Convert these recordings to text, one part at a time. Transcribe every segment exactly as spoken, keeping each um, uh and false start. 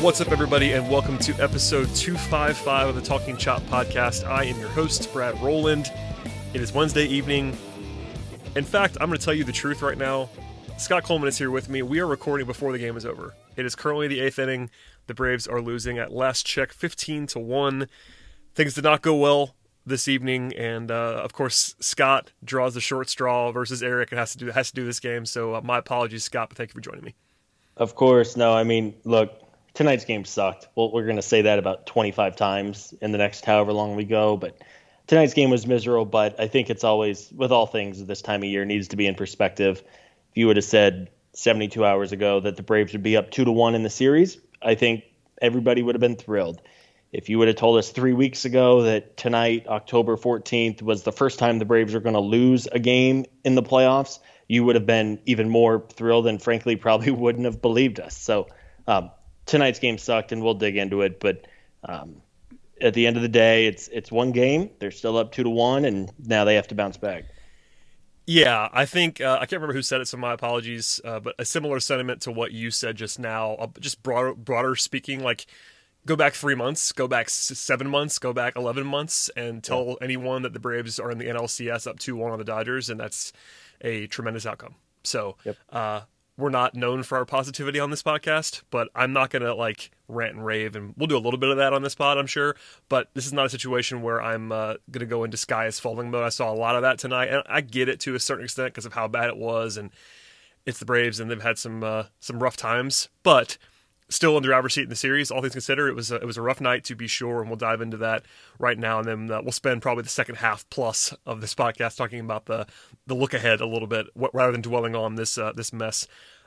What's up, everybody, and welcome to episode two fifty-five of the Talking Chop podcast. I am your host, Brad Roland. It is Wednesday evening. In fact, I'm going to tell you the truth right now. Scott Coleman is here with me. We are recording before the game is over. It is currently the eighth inning. The Braves are losing at last check, fifteen to one. Things did not go well this evening, and uh, of course, Scott draws the short straw versus Eric and has to do has to do this game. So uh, my apologies, Scott, but thank you for joining me. Of course. No, I mean, look. Tonight's game sucked. Well, we're going to say that about twenty-five times in the next however long we go. But tonight's game was miserable. But I think it's always, with all things this time of year, needs to be in perspective. If you would have said seventy-two hours ago that the Braves would be up two to one in the series, I think everybody would have been thrilled. If you would have told us three weeks ago that tonight, October fourteenth, was the first time the Braves were going to lose a game in the playoffs, you would have been even more thrilled and, frankly, probably wouldn't have believed us. So, um, tonight's game sucked, and we'll dig into it. But um, at the end of the day, it's it's one game. They're still up two to one, and now they have to bounce back. Yeah, I think uh, I can't remember who said it, so my apologies. Uh, but a similar sentiment to what you said just now. Uh, just broader, broader speaking, like go back three months, go back seven months, go back eleven months, and tell yeah. anyone that the Braves are in the N L C S up two one on the Dodgers, and that's a tremendous outcome. So. Yep. Uh, We're not known for our positivity on this podcast, but I'm not going to like rant and rave, and we'll do a little bit of that on this pod, I'm sure. But this is not a situation where I'm uh, going to go into sky is falling mode. I saw a lot of that tonight, and I get it to a certain extent because of how bad it was, and it's the Braves, and they've had some uh, some rough times, but still in the driver's seat in the series. All things considered, it was a, it was a rough night to be sure, and we'll dive into that right now, and then uh, we'll spend probably the second half plus of this podcast talking about the the look ahead a little bit, wh- rather than dwelling on this uh, this mess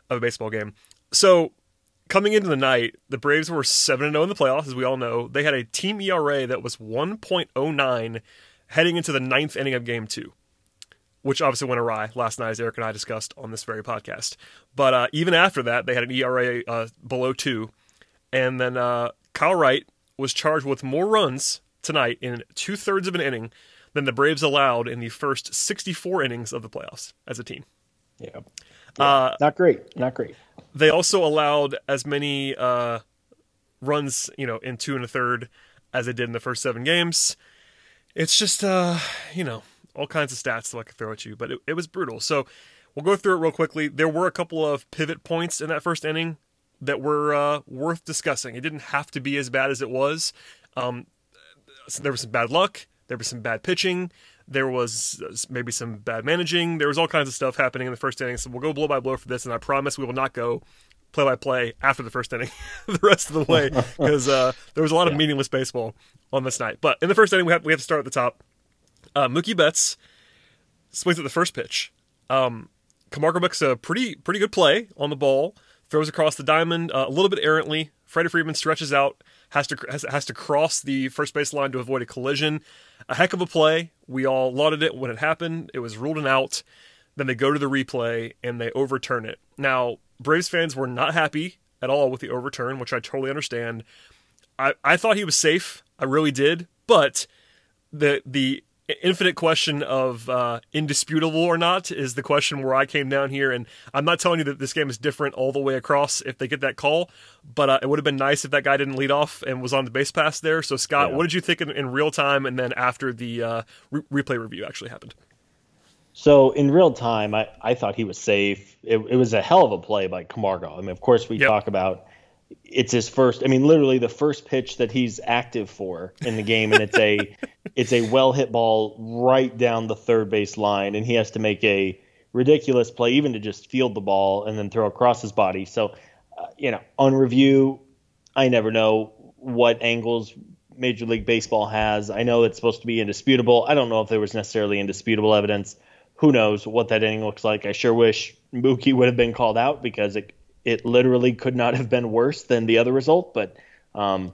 of a baseball game. So coming into the night, the Braves were seven and oh in the playoffs, as we all know. They had a team E R A that was one point oh nine heading into the ninth inning of game two, which obviously went awry last night, as Eric and I discussed on this very podcast. But uh, even after that, they had an E R A uh, below two. And then uh, Kyle Wright was charged with more runs tonight in two-thirds of an inning than the Braves allowed in the first sixty-four innings of the playoffs as a team. Yeah. Yeah, uh, not great. Not great. They also allowed as many uh, runs, you know, in two and a third as they did in the first seven games. It's just, uh, you know, all kinds of stats that I could throw at you, but it, it was brutal. So we'll go through it real quickly. There were a couple of pivot points in that first inning that were uh, worth discussing. It didn't have to be as bad as it was. Um, so there was some bad luck. There was some bad pitching. There was maybe some bad managing. There was all kinds of stuff happening in the first inning. So we'll go blow by blow for this, and I promise we will not go play by play after the first inning the rest of the way, because uh, there was a lot of yeah. meaningless baseball on this night. But in the first inning, we have we have to start at the top. Uh, Mookie Betts swings at the first pitch. Um, Camargo makes a pretty pretty good play on the ball, throws across the diamond uh, a little bit errantly. Freddie Freeman stretches out, has to has, has to cross the first base line to avoid a collision. A heck of a play. We all lauded it when it happened. It was ruled an out. Then they go to the replay, and they overturn it. Now, Braves fans were not happy at all with the overturn, which I totally understand. I, I thought he was safe. I really did. But the the infinite question of uh, indisputable or not is the question where I came down here. And I'm not telling you that this game is different all the way across if they get that call. But uh, it would have been nice if that guy didn't lead off and was on the base pass there. So, Scott, yeah. what did you think in, in real time and then after the uh, re- replay review actually happened? So in real time, I, I thought he was safe. It, it was a hell of a play by Camargo. I mean, of course, we yep. talk about it's his first. I mean, literally the first pitch that he's active for in the game, and it's a it's a well hit ball right down the third base line, and he has to make a ridiculous play even to just field the ball and then throw across his body. So, uh, you know, on review, I never know what angles Major League Baseball has. I know it's supposed to be indisputable. I don't know if there was necessarily indisputable evidence. Who knows what that inning looks like? I sure wish Mookie would have been called out because it it literally could not have been worse than the other result. But um,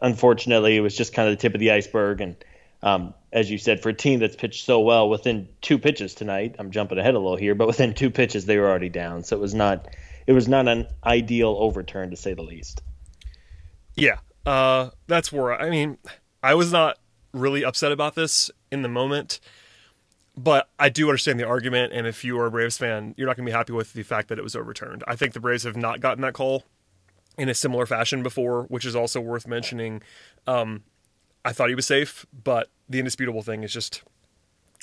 unfortunately, it was just kind of the tip of the iceberg. And um, as you said, for a team that's pitched so well within two pitches tonight, I'm jumping ahead a little here, but within two pitches they were already down. So it was not it was not an ideal overturn to say the least. Yeah, uh, that's where I, I mean I was not really upset about this in the moment. But I do understand the argument, and if you are a Braves fan, you're not going to be happy with the fact that it was overturned. I think the Braves have not gotten that call in a similar fashion before, which is also worth mentioning. Um, I thought he was safe, but the indisputable thing is just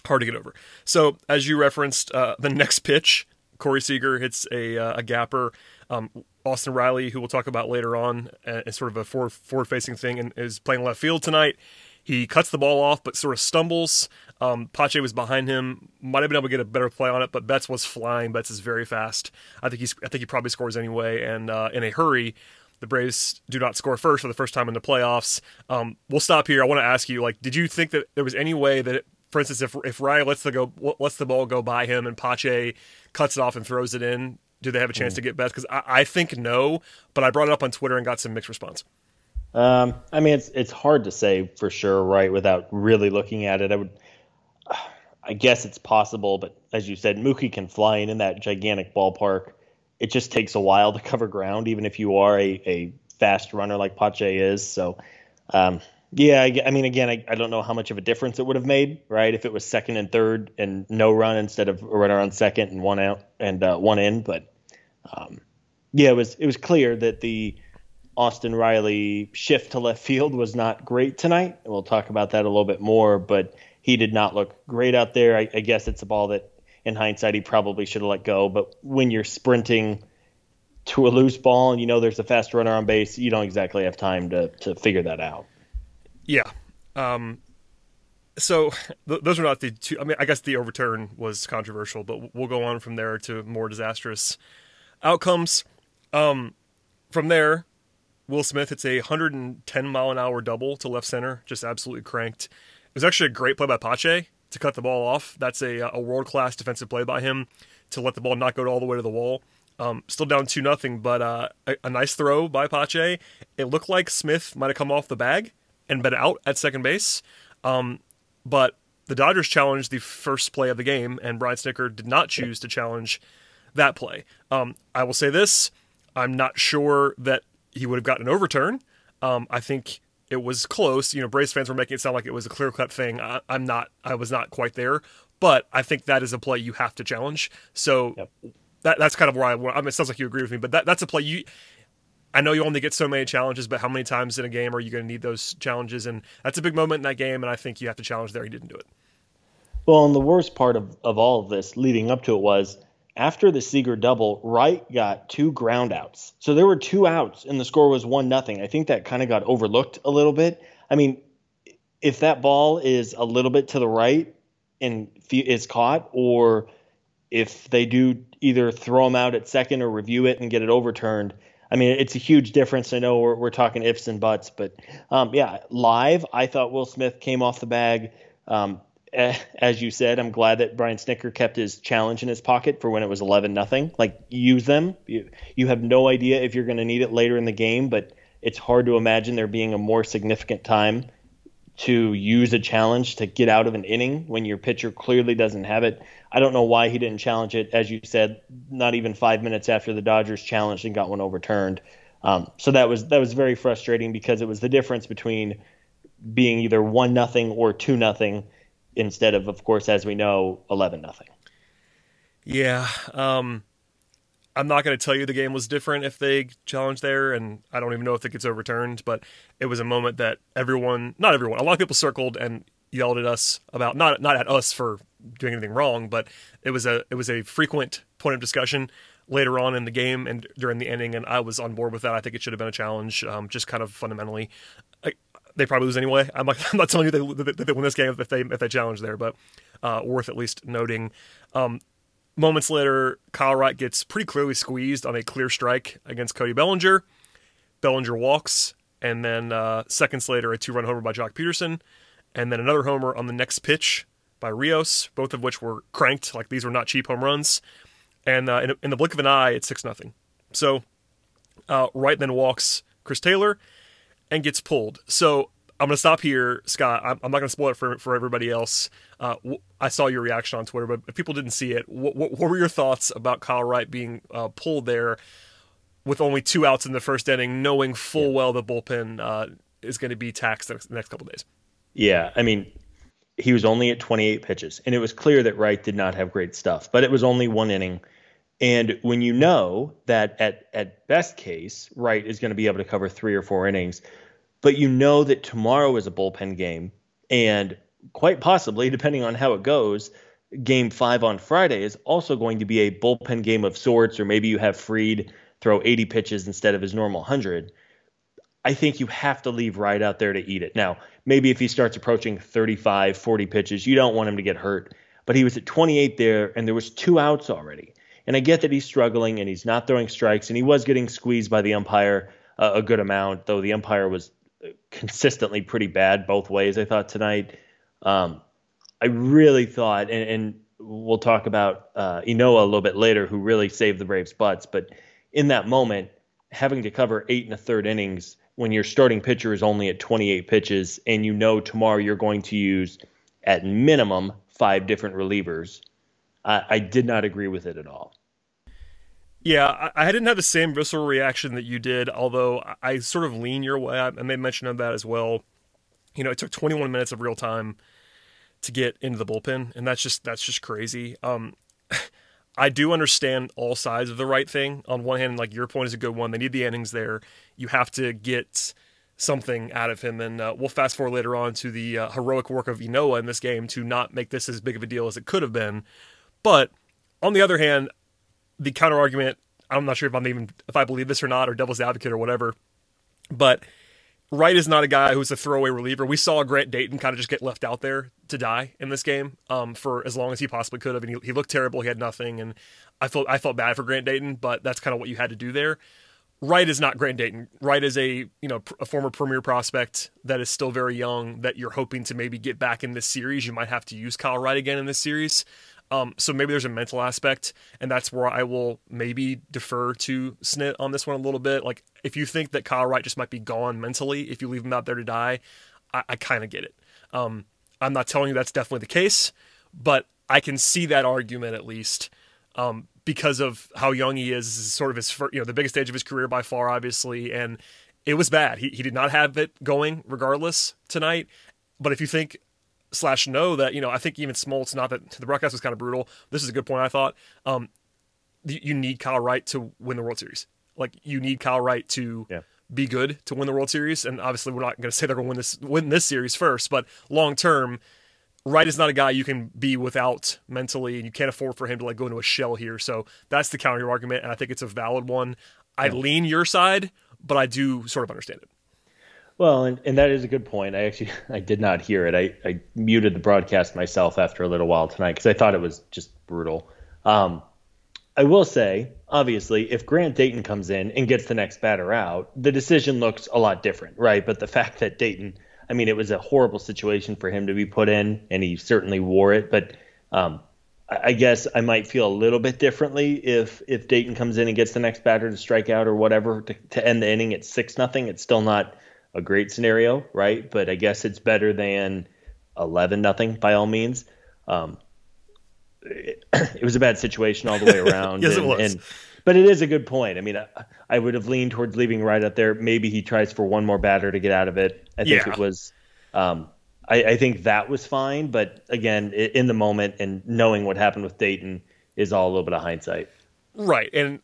hard to get over. So, as you referenced, uh, the next pitch, Corey Seager hits a, uh, a gapper. Um, Austin Riley, who we'll talk about later on, uh, is sort of a forward, forward-facing thing and is playing left field tonight. He cuts the ball off, but sort of stumbles. Um, Pache was behind him. Might have been able to get a better play on it, but Betts was flying. Betts is very fast. I think he's. I think he probably scores anyway. And uh, in a hurry, the Braves do not score first for the first time in the playoffs. Um, we'll stop here. I want to ask you, like, did you think that there was any way that, it, for instance, if if Riley lets the go lets the ball go by him and Pache cuts it off and throws it in, do they have a chance mm. to get Betts? Because I, I think no, but I brought it up on Twitter and got some mixed response. Um, I mean, it's it's hard to say for sure, right? Without really looking at it, I would, I guess it's possible. But as you said, Mookie can fly in in that gigantic ballpark. It just takes a while to cover ground, even if you are a, a fast runner like Pache is. So, um, yeah, I, I mean, again, I, I don't know how much of a difference it would have made, right? If it was second and third and no run instead of a runner on second and one out and uh, one in. But um, yeah, it was it was clear that the Austin Riley shift to left field was not great tonight. We'll talk about that a little bit more, but he did not look great out there. I, I guess it's a ball that in hindsight he probably should have let go, but when you're sprinting to a loose ball and you know there's a fast runner on base, you don't exactly have time to to figure that out. Yeah. Um, so th- those are not the two. I mean, I guess the overturn was controversial, but we'll go on from there to more disastrous outcomes. Um, from there, Will Smith hits a one hundred ten mile an hour double to left center, just absolutely cranked. It was actually a great play by Pache to cut the ball off. That's a, a world-class defensive play by him to let the ball not go all the way to the wall. Um, still down two nothing, but uh, a, a nice throw by Pache. It looked like Smith might have come off the bag and been out at second base, um, but the Dodgers challenged the first play of the game, and Brian Snicker did not choose to challenge that play. Um, I will say this, I'm not sure that he would have gotten an overturn. Um, I think it was close. You know, Braves fans were making it sound like it was a clear-cut thing. I, I'm not. I was not quite there, but I think that is a play you have to challenge. So yep. that that's kind of where I. I mean, it sounds like you agree with me, but that, that's a play you. I know you only get so many challenges, but how many times in a game are you going to need those challenges? And that's a big moment in that game, and I think you have to challenge there. He didn't do it. Well, and the worst part of, of all of this leading up to it was, after the Seager double, Wright got two ground outs. So there were two outs, and the score was one nothing. I think that kind of got overlooked a little bit. I mean, if that ball is a little bit to the right and is caught, or if they do either throw him out at second or review it and get it overturned, I mean, it's a huge difference. I know we're, we're talking ifs and buts, but um, yeah, live, I thought Will Smith came off the bag. Um, As you said, I'm glad that Brian Snicker kept his challenge in his pocket for when it was eleven nothing. Like, use them. You, you have no idea if you're going to need it later in the game, but it's hard to imagine there being a more significant time to use a challenge to get out of an inning when your pitcher clearly doesn't have it. I don't know why he didn't challenge it. As you said, not even five minutes after the Dodgers challenged and got one overturned. Um, so that was that was very frustrating because it was the difference between being either one nothing or two nothing. Instead of, of course, as we know, eleven nothing. Yeah. Um, I'm not going to tell you the game was different if they challenged there, and I don't even know if it gets overturned, but it was a moment that everyone, not everyone, a lot of people circled, and yelled at us about, not not at us for doing anything wrong, but it was a it was a frequent point of discussion later on in the game and during the inning, and I was on board with that. I think it should have been a challenge, um, just kind of fundamentally. I, they probably lose anyway. I'm, like, I'm not telling you that they, they, they win this game if they if they challenge there, but uh, worth at least noting. Um, moments later, Kyle Wright gets pretty clearly squeezed on a clear strike against Cody Bellinger. Bellinger walks, and then uh, seconds later, a two-run homer by Jock Peterson, and then another homer on the next pitch by Rios, both of which were cranked. Like, these were not cheap home runs. And uh, in, in the blink of an eye, it's six nothing. So uh, Wright then walks Chris Taylor and gets pulled. So I'm going to stop here, Scott. I'm, I'm not going to spoil it for for everybody else. Uh, w- I saw your reaction on Twitter, but if people didn't see it, w- w- what were your thoughts about Kyle Wright being uh, pulled there with only two outs in the first inning, knowing full yeah. well the bullpen uh, is going to be taxed the next couple of days? Yeah, I mean, he was only at twenty-eight pitches, and it was clear that Wright did not have great stuff, but it was only one inning. And when you know that at, at best case, Wright is going to be able to cover three or four innings, but you know that tomorrow is a bullpen game, and quite possibly, depending on how it goes, game five on Friday is also going to be a bullpen game of sorts, or maybe you have Freed throw eighty pitches instead of his normal one hundred. I think you have to leave Wright out there to eat it. Now, maybe if he starts approaching thirty-five, forty pitches, you don't want him to get hurt. But he was at twenty-eight there, and there was two outs already. And I get that he's struggling, and he's not throwing strikes, and he was getting squeezed by the umpire uh, a good amount, though the umpire was consistently pretty bad both ways, I thought, tonight. Um, I really thought, and, and we'll talk about uh, Ynoa a little bit later, who really saved the Braves' butts, but in that moment, having to cover eight and a third innings when your starting pitcher is only at twenty-eight pitches and you know tomorrow you're going to use at minimum five different relievers, I, I did not agree with it at all. Yeah, I, I didn't have the same visceral reaction that you did, although I, I sort of lean your way. I, I made mention of that as well. You know, it took twenty-one minutes of real time to get into the bullpen, and that's just that's just crazy. Um, I do understand all sides of the right thing. On one hand, like, your point is a good one. They need the innings there. You have to get something out of him. And uh, we'll fast forward later on to the uh, heroic work of Ynoa in this game to not make this as big of a deal as it could have been. But on the other hand, the counter argument, I'm not sure if I'm even, if I believe this or not, or devil's advocate or whatever, but Wright is not a guy who's a throwaway reliever. We saw Grant Dayton kind of just get left out there to die in this game um, for as long as he possibly could have. And he, he looked terrible. He had nothing. And I felt I felt bad for Grant Dayton, but that's kind of what you had to do there. Wright is not Grant Dayton. Wright is a you know a former premier prospect that is still very young that you're hoping to maybe get back in this series. You might have to use Kyle Wright again in this series. Um, so maybe there's a mental aspect, and that's where I will maybe defer to Snit on this one a little bit. Like, if you think that Kyle Wright just might be gone mentally, if you leave him out there to die, I, I kind of get it. Um, I'm not telling you that's definitely the case, but I can see that argument at least um, because of how young he is. This is sort of his first, you know, the biggest stage of his career by far, obviously, and it was bad. He he did not have it going regardless tonight. But if you think slash know that, you know, I think even Smoltz, not that the broadcast was kind of brutal. This is a good point, I thought. Um, you need Kyle Wright to win the World Series. Like, you need Kyle Wright to yeah. be good to win the World Series. And obviously we're not going to say they're going to win this, win this series first, but long-term, Wright is not a guy you can be without mentally, and you can't afford for him to like go into a shell here. So that's the counter argument. And I think it's a valid one. I yeah. lean your side, but I do sort of understand it. Well, and, and that is a good point. I actually I did not hear it. I, I muted the broadcast myself after a little while tonight because I thought it was just brutal. Um, I will say, obviously, if Grant Dayton comes in and gets the next batter out, the decision looks a lot different, right? But the fact that Dayton, I mean, it was a horrible situation for him to be put in, and he certainly wore it. But um, I, I guess I might feel a little bit differently if if Dayton comes in and gets the next batter to strike out or whatever to, to end the inning at six nothing. It's still not a great scenario, right? But I guess it's better than eleven nothing by all means. Um, it, it was a bad situation all the way around. yes, and, it was. And, but it is a good point. I mean, I, I would have leaned towards leaving Wright out there. Maybe he tries for one more batter to get out of it. I think yeah. it was um, – I, I think that was fine. But, again, in the moment and knowing what happened with Dayton is all a little bit of hindsight. Right. And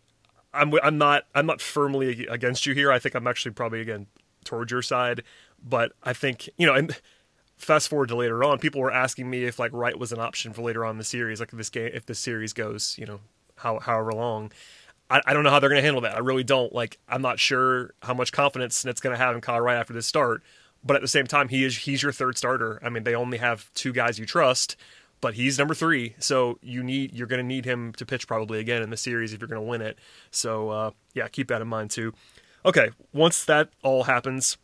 I'm, I'm not I'm not firmly against you here. I think I'm actually probably, again – towards your side, but I think, you know, and fast forward to later on, people were asking me if like Wright was an option for later on in the series, like if this game, if this series goes, you know, how, however long. I, I don't know how they're going to handle that. I really don't. Like, I'm not sure how much confidence Snit's going to have in Kyle Wright after this start. But at the same time, he is he's your third starter. I mean, they only have two guys you trust, but he's number three. So you need you're going to need him to pitch probably again in the series if you're going to win it. So uh, yeah, keep that in mind too. Okay, once that all happens,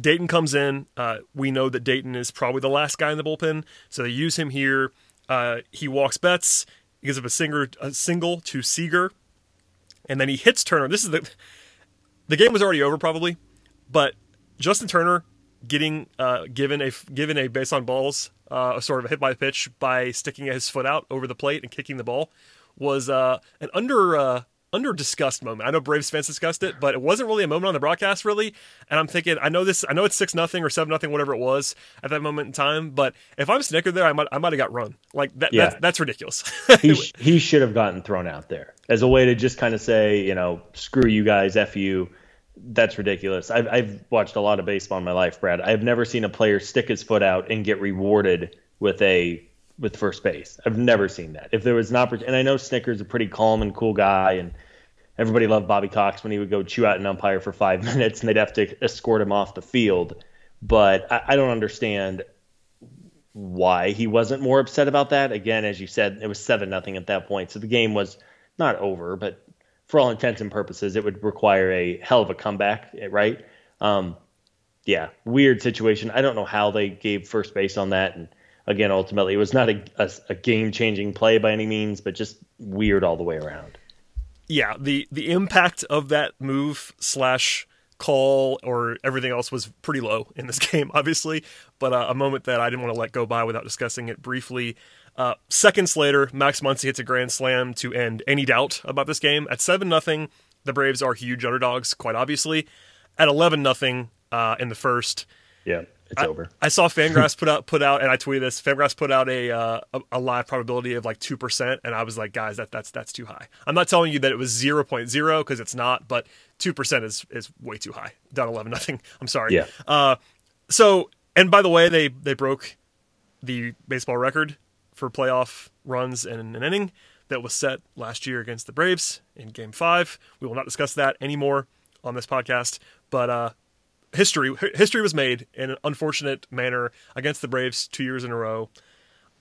Dayton comes in. Uh, we know that Dayton is probably the last guy in the bullpen, so they use him here. Uh, he walks Betts, he gives up a singer a single to Seager, and then he hits Turner. This is the the game was already over probably, but Justin Turner getting uh, given a given a base on balls, uh, a sort of a hit by pitch by sticking his foot out over the plate and kicking the ball, was uh, an under uh, under discussed moment. I know Braves fans discussed it, but it wasn't really a moment on the broadcast really. And I'm thinking, I know this, I know it's six nothing or seven nothing, whatever it was at that moment in time. But if I'm Snicker there, I might I might have got run. Like that, yeah. that's, that's ridiculous. he sh- he should have gotten thrown out there as a way to just kind of say, you know, screw you guys, F you. That's ridiculous. I've, I've watched a lot of baseball in my life, Brad. I've never seen a player stick his foot out and get rewarded with a with first base. I've never seen that. If there was an opportunity, and I know Snicker's a pretty calm and cool guy, and everybody loved Bobby Cox when he would go chew out an umpire for five minutes, and they'd have to escort him off the field. But I, I don't understand why he wasn't more upset about that. Again, as you said, it was seven nothing at that point, so the game was not over, but for all intents and purposes, it would require a hell of a comeback, right? Um, yeah, weird situation. I don't know how they gave first base on that. And again, ultimately, it was not a, a, a game-changing play by any means, but just weird all the way around. Yeah, the, the impact of that move slash call or everything else was pretty low in this game, obviously. But uh, a moment that I didn't want to let go by without discussing it briefly. Uh, seconds later, Max Muncy hits a grand slam to end any doubt about this game. At seven nothing, the Braves are huge underdogs, quite obviously. At eleven nothing uh, in the first. Yeah, it's I, over. I saw Fangraphs put out, put out, and I tweeted this, Fangraphs put out a, uh, a a live probability of like two percent, and I was like, guys, that that's that's too high. I'm not telling you that it was zero point zero, because it's not, but two percent is, is way too high. Down eleven nothing. I'm sorry. Yeah. Uh, so, and by the way, they, they broke the baseball record for playoff runs in an inning that was set last year against the Braves in Game Five. We will not discuss that anymore on this podcast. But uh, history history was made in an unfortunate manner against the Braves two years in a row.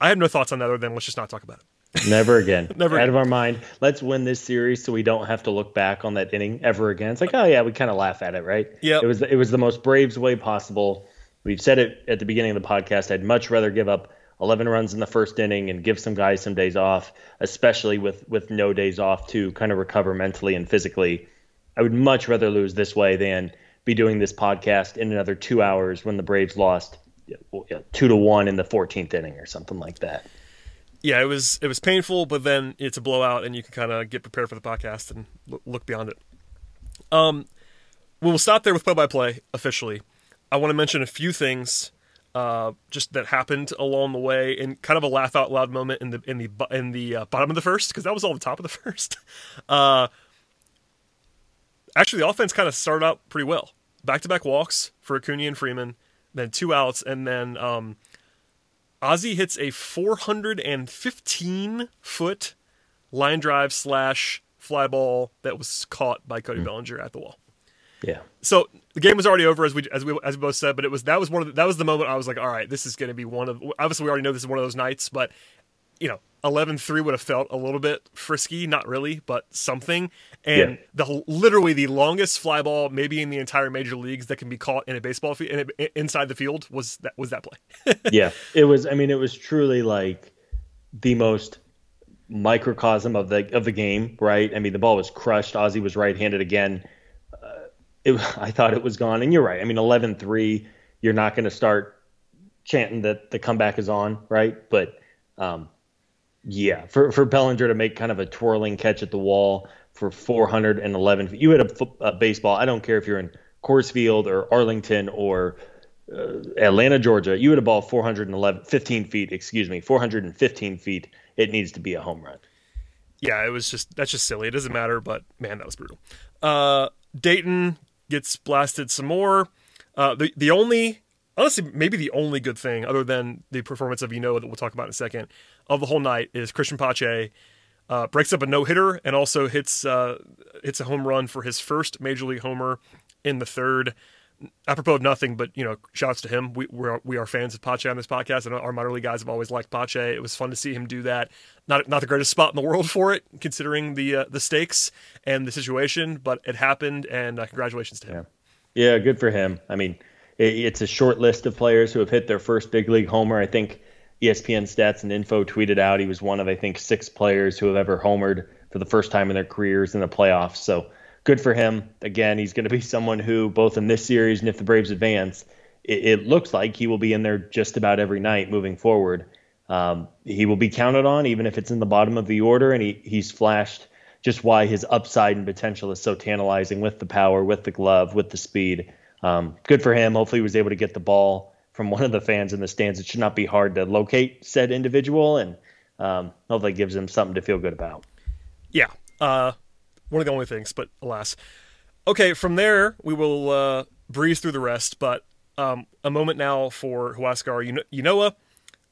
I have no thoughts on that other than let's just not talk about it. Never again. Never out again. Of our mind. Let's win this series so we don't have to look back on that inning ever again. It's like, oh yeah, we kind of laugh at it, right? Yeah. It was it was the most Braves way possible. We've said it at the beginning of the podcast. I'd much rather give up eleven runs in the first inning and give some guys some days off, especially with, with no days off to kind of recover mentally and physically. I would much rather lose this way than be doing this podcast in another two hours when the Braves lost two to one in the fourteenth inning or something like that. Yeah, it was it was painful, but then it's a blowout and you can kind of get prepared for the podcast and look beyond it. Um, we'll stop there with play-by-play officially. I want to mention a few things Uh, just that happened along the way, and kind of a laugh out loud moment in the in the in the uh, bottom of the first, because that was all the top of the first. Uh, actually, the offense kind of started out pretty well. Back to back walks for Acuna and Freeman, then two outs, and then um, Ozzie hits a four hundred fifteen foot line drive slash fly ball that was caught by Cody mm-hmm. Bellinger at the wall. Yeah. So the game was already over, as we as we as we both said, but it was that was one of the, that was the moment I was like, all right, this is going to be one of. Obviously, we already know this is one of those nights, but you know, eleven three would have felt a little bit frisky, not really, but something. And yeah. the literally the longest fly ball maybe in the entire major leagues that can be caught in a baseball field inside the field was that was that play. Yeah, it was. I mean, it was truly like the most microcosm of the of the game, right? I mean, the ball was crushed. Ozzie was right-handed again. It, I thought it was gone, and you're right. I mean, eleven three, you're not going to start chanting that the comeback is on, right? But, um, yeah, for, for Bellinger to make kind of a twirling catch at the wall for four hundred eleven, you had a, a baseball, I don't care if you're in Coors Field or Arlington or uh, Atlanta, Georgia, you had a ball four hundred eleven, fifteen feet, excuse me, four hundred fifteen feet, it needs to be a home run. Yeah, it was just, that's just silly. It doesn't matter, but man, that was brutal. Uh, Dayton gets blasted some more. Uh, the the only honestly, maybe the only good thing, other than the performance of Ynoa that we'll talk about in a second, of the whole night is Christian Pache uh, breaks up a no-hitter and also hits uh, hits a home run for his first Major League homer in the third. Apropos of nothing, but, you know, shouts to him. We we're, we are fans of Pache on this podcast, and our minor league guys have always liked Pache. It was fun to see him do that. Not not the greatest spot in the world for it, considering the uh, the stakes and the situation, but it happened, and uh, congratulations to him. Yeah. yeah, good for him. I mean, it, it's a short list of players who have hit their first big league homer. I think E S P N Stats and Info tweeted out he was one of, I think, six players who have ever homered for the first time in their careers in the playoffs, so good for him. Again, he's going to be someone who, both in this series and if the Braves advance, it, it looks like he will be in there just about every night moving forward. Um, he will be counted on, even if it's in the bottom of the order, and he, he's flashed just why his upside and potential is so tantalizing, with the power, with the glove, with the speed. Um, good for him. Hopefully he was able to get the ball from one of the fans in the stands. It should not be hard to locate said individual, and um, hopefully it gives him something to feel good about. Yeah. Uh One of the only things, but alas. Okay, from there, we will uh, breeze through the rest, but um, a moment now for Huascar Ynoa,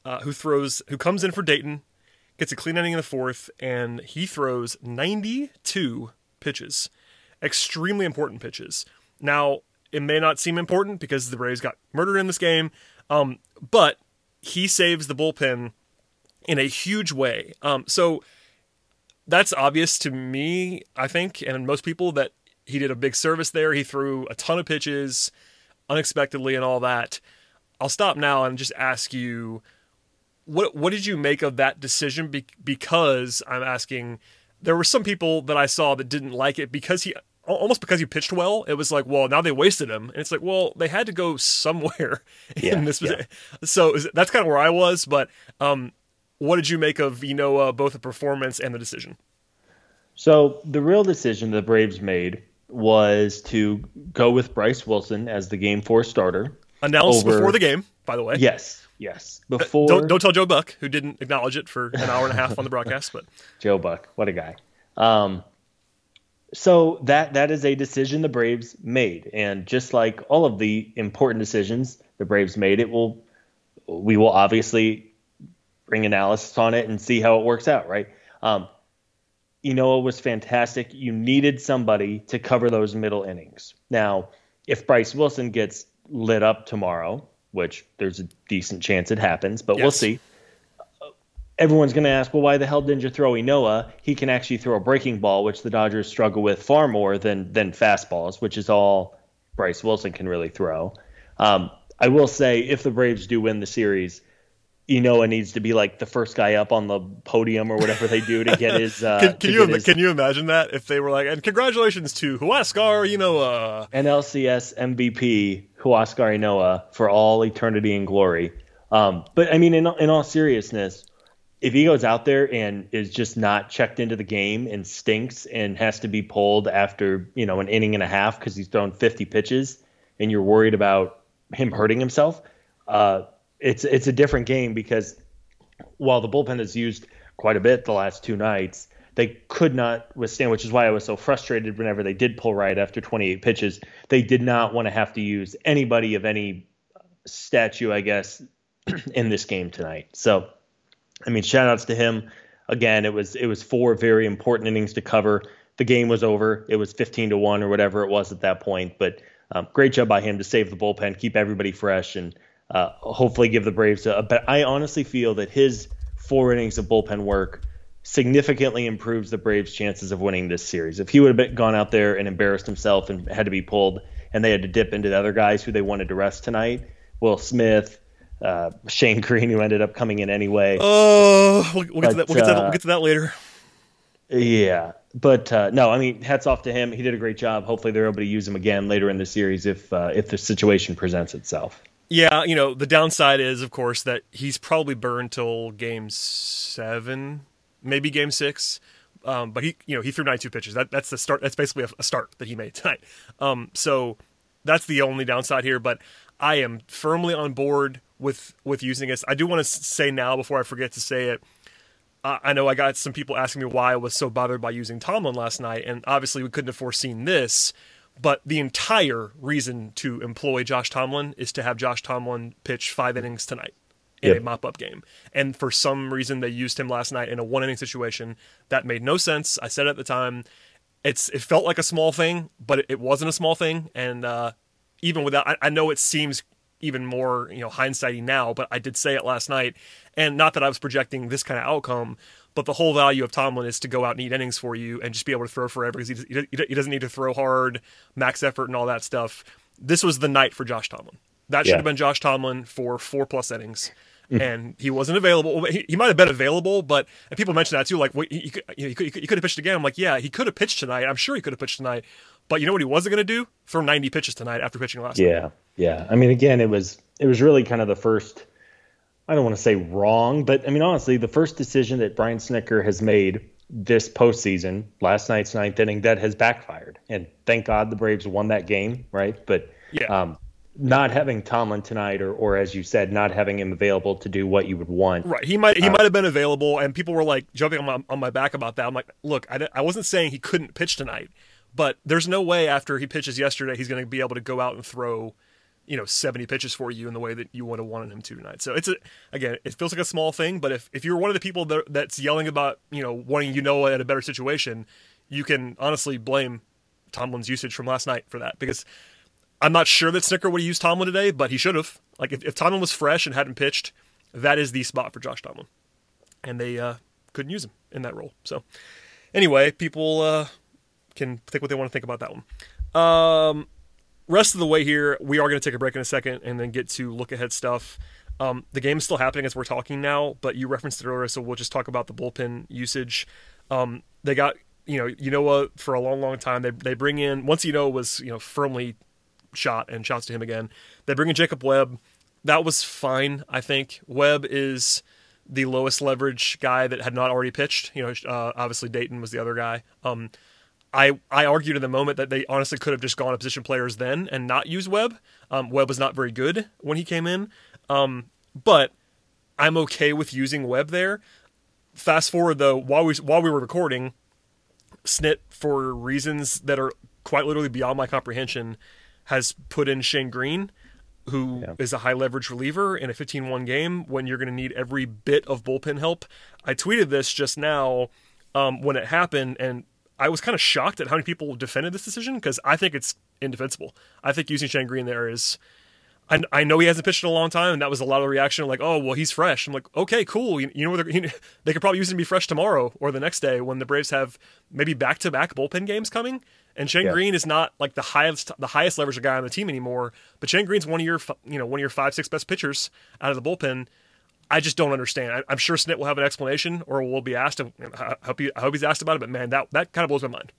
uh, who throws, who comes in for Dayton, gets a clean inning in the fourth, and he throws ninety-two pitches. Extremely important pitches. Now, it may not seem important because the Braves got murdered in this game, um, but he saves the bullpen in a huge way. Um, so... That's obvious to me, I think, and most people, that he did a big service there. He threw a ton of pitches unexpectedly and all that. I'll stop now and just ask you, what what did you make of that decision? Be- because I'm asking, there were some people that I saw that didn't like it because he, almost because he pitched well, it was like, well, now they wasted him. And it's like, well, they had to go somewhere yeah, in this. Yeah. So that's kind of where I was, but... um. What did you make of Ynoa, both the performance and the decision? So the real decision the Braves made was to go with Bryce Wilson as the Game Four starter. Announced over... before the game, by the way. Yes, yes. Before uh, don't, don't tell Joe Buck, who didn't acknowledge it for an hour and a half on the broadcast. But Joe Buck, what a guy. Um, so that that is a decision the Braves made, and just like all of the important decisions the Braves made, it will we will obviously. bring analysis on it and see how it works out, right? Um, Ynoa was fantastic. You needed somebody to cover those middle innings. Now, if Bryce Wilson gets lit up tomorrow, which there's a decent chance it happens, but yes. We'll see. Everyone's going to ask, well, why the hell didn't you throw Ynoa? He can actually throw a breaking ball, which the Dodgers struggle with far more than than fastballs, which is all Bryce Wilson can really throw. Um, I will say, if the Braves do win the series, Ynoa needs to be like the first guy up on the podium or whatever they do to get his. Uh, can can you his... can you imagine that if they were like, and congratulations to Huascar Ynoa, N L C S M V P Huascar Ynoa for all eternity and glory. Um, but I mean, in in all seriousness, if he goes out there and is just not checked into the game and stinks and has to be pulled after you know an inning and a half because he's thrown fifty pitches and you're worried about him hurting himself. Uh, It's it's a different game because while the bullpen is used quite a bit the last two nights, they could not withstand, which is why I was so frustrated whenever they did pull Wright after twenty-eight pitches. They did not want to have to use anybody of any statue, I guess, in this game tonight. So, I mean, shout outs to him. Again, it was it was four very important innings to cover. The game was over. It was fifteen to one or whatever it was at that point. But um, great job by him to save the bullpen, keep everybody fresh, and Uh, hopefully give the Braves a, but I honestly feel that his four innings of bullpen work significantly improves the Braves' chances of winning this series. If he would have been, gone out there and embarrassed himself and had to be pulled, and they had to dip into the other guys who they wanted to rest tonight, Will Smith, uh, Shane Green, who ended up coming in anyway. Oh, we'll, we'll, but, get, to that, we'll, get, to that, we'll get to that later. Yeah, but uh, no, I mean, hats off to him. He did a great job. Hopefully they're able to use him again later in the series if uh, if the situation presents itself. Yeah, you know, the downside is, of course, that he's probably burned till game seven, maybe game six. Um, but he, you know, he threw ninety-two pitches. That that's the start. That's basically a, a start that he made tonight. Um, so that's the only downside here. But I am firmly on board with with using this. I do want to say now, before I forget to say it, I, I know I got some people asking me why I was so bothered by using Tomlin last night, and obviously we couldn't have foreseen this. But the entire reason to employ Josh Tomlin is to have Josh Tomlin pitch five innings tonight in yep. a mop-up game. And for some reason, they used him last night in a one-inning situation. That made no sense. I said at the time, it's it felt like a small thing, but it, it wasn't a small thing. And uh, even without, I, I know it seems even more, you know, hindsighty now, but I did say it last night. And not that I was projecting this kind of outcome, but the whole value of Tomlin is to go out and eat innings for you and just be able to throw forever because he, he, he doesn't need to throw hard, max effort, and all that stuff. This was the night for Josh Tomlin. That should yeah. have been Josh Tomlin for four plus innings, and he wasn't available. He, he might have been available, but and people mentioned that too. Like well, he, he, he, could, he could have pitched again. I'm like, yeah, he could have pitched tonight. I'm sure he could have pitched tonight. But you know what he wasn't going to do? Throw ninety pitches tonight after pitching last night. Yeah, yeah. I mean, again, it was it was really kind of the first. I don't want to say wrong, but I mean, honestly, the first decision that Brian Snicker has made this postseason, last night's ninth inning, that has backfired. And thank God the Braves won that game, right? But yeah. um, not having Tomlin tonight, or or as you said, not having him available to do what you would want. Right. He might he um, might have been available, and people were like jumping on my, on my back about that. I'm like, look, I, I wasn't saying he couldn't pitch tonight, but there's no way after he pitches yesterday he's going to be able to go out and throw you know, seventy pitches for you in the way that you would have wanted him to tonight. So it's a, again, it feels like a small thing, but if, if you're one of the people that, that's yelling about, you know, wanting Ynoa in a better situation, you can honestly blame Tomlin's usage from last night for that, because I'm not sure that Snicker would have used Tomlin today, but he should have. Like if, if Tomlin was fresh and hadn't pitched, that is the spot for Josh Tomlin, and they uh, couldn't use him in that role. So anyway, people uh, can think what they want to think about that one. Um, Rest of the way here, we are going to take a break in a second and then get to look-ahead stuff. Um, the game's still happening as we're talking now, but you referenced it earlier, so we'll just talk about the bullpen usage. Um, they got, you know, Ynoa for a long, long time. They they bring in, once Ynoa was, you know, firmly shot and shots to him again, they bring in Jacob Webb. That was fine, I think. Webb is the lowest leverage guy that had not already pitched. You know, uh, obviously Dayton was the other guy. Um I, I argued in the moment that they honestly could have just gone to position players then and not used Webb. Um, Webb was not very good when he came in, um, but I'm okay with using Webb there. Fast forward, though, while we while we were recording, Snit, for reasons that are quite literally beyond my comprehension, has put in Shane Green, who yeah. is a high-leverage reliever in a fifteen one game when you're going to need every bit of bullpen help. I tweeted this just now um, when it happened, and I was kind of shocked at how many people defended this decision, because I think it's indefensible. I think using Shane Green there is... I, I know he hasn't pitched in a long time, and that was a lot of the reaction, like, oh, well, he's fresh. I'm like, okay, cool. You, you know, you know, they could probably use him to be fresh tomorrow or the next day when the Braves have maybe back-to-back bullpen games coming, and Shane yeah. Green is not like the highest the highest leverage guy on the team anymore, but Shane Green's one of your, you know, one of your five, six best pitchers out of the bullpen. I just don't understand. I, I'm sure Snit will have an explanation, or will be asked. Of, I, hope he, I hope he's asked about it, but man, that, that kind of blows my mind.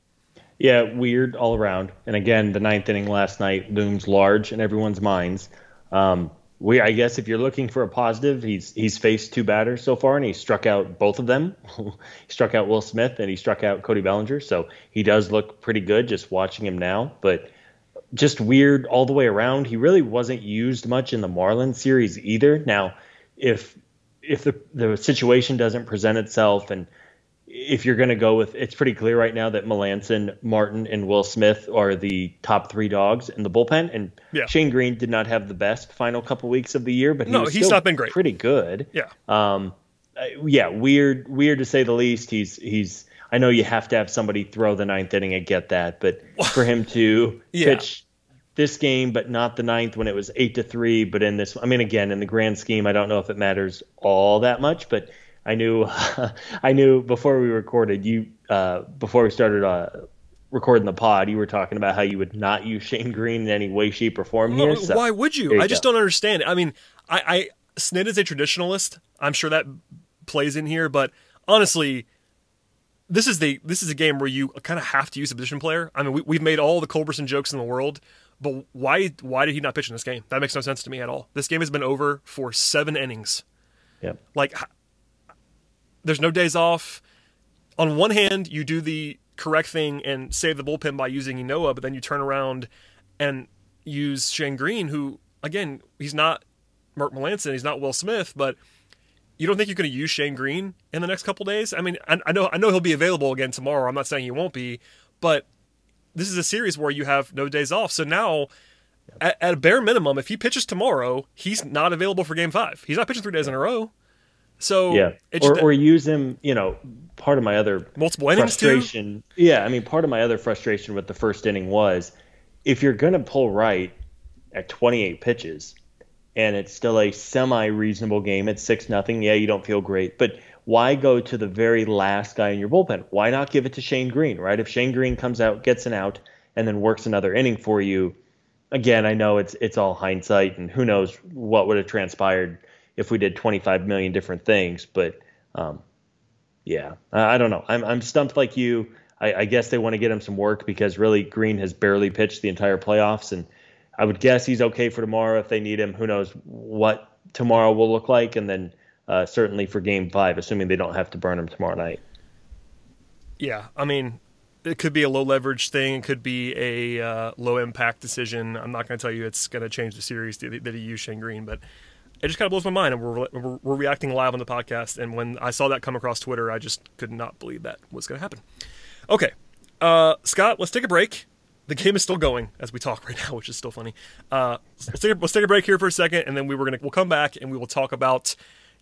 Yeah, weird all around. And again, the ninth inning last night looms large in everyone's minds. Um, we, I guess if you're looking for a positive, he's he's faced two batters so far, and he struck out both of them. He struck out Will Smith, and he struck out Cody Bellinger, so he does look pretty good just watching him now, but just weird all the way around. He really wasn't used much in the Marlins series either. Now, if... If the, the situation doesn't present itself, and if you're going to go with, it's pretty clear right now that Melanson, Martin, and Will Smith are the top three dogs in the bullpen. And yeah. Shane Green did not have the best final couple weeks of the year, but he no, was he's still not been great. Pretty good. Yeah. Um, yeah. Weird, weird to say the least. He's, he's, I know you have to have somebody throw the ninth inning and get that, but for him to yeah. pitch this game, but not the ninth when it was eight to three. But in this, I mean, again, in the grand scheme, I don't know if it matters all that much. But I knew, I knew before we recorded you, uh, before we started uh, recording the pod, you were talking about how you would not use Shane Green in any way, shape, or form no, here. So why would you? you I just go. don't understand. I mean, I, I Snit is a traditionalist. I'm sure that plays in here, but honestly, this is the this is a game where you kind of have to use a position player. I mean, we, we've made all the Culberson jokes in the world. But why why did he not pitch in this game? That makes no sense to me at all. This game has been over for seven innings. Yeah. Like, there's no days off. On one hand, you do the correct thing and save the bullpen by using Ynoa, but then you turn around and use Shane Green, who, again, he's not Mark Melanson, he's not Will Smith, but you don't think you're going to use Shane Green in the next couple days? I mean, I, I know I know he'll be available again tomorrow. I'm not saying he won't be, but this is a series where you have no days off. So now, yep. at, at a bare minimum, if he pitches tomorrow, he's not available for game five. He's not pitching three days in a row. So yeah, or, just, or use him. You know, part of my other multiple innings frustration. Too? Yeah, I mean, part of my other frustration with the first inning was if you're going to pull Wright at twenty-eight pitches, and it's still a semi-reasonable game at six nothing. Yeah, you don't feel great, but why go to the very last guy in your bullpen? Why not give it to Shane Green, right? If Shane Green comes out, gets an out, and then works another inning for you, again, I know it's it's all hindsight, and who knows what would have transpired if we did twenty-five million different things. But, um, yeah, I, I don't know. I'm I'm stumped like you. I, I guess they want to get him some work because really Green has barely pitched the entire playoffs. And I would guess he's okay for tomorrow if they need him. Who knows what tomorrow will look like. And then uh, certainly for game five, assuming they don't have to burn him tomorrow night. Yeah, I mean, it could be a low leverage thing. It could be a uh, low impact decision. I'm not going to tell you it's going to change the series that he used Shane Green, but it just kind of blows my mind, and we're, we're we're reacting live on the podcast. And when I saw that come across Twitter, I just could not believe that was going to happen. Okay, uh, Scott, let's take a break. The game is still going as we talk right now, which is still funny. Uh, let's take a, let's take a break here for a second, and then we were gonna we'll come back and we will talk about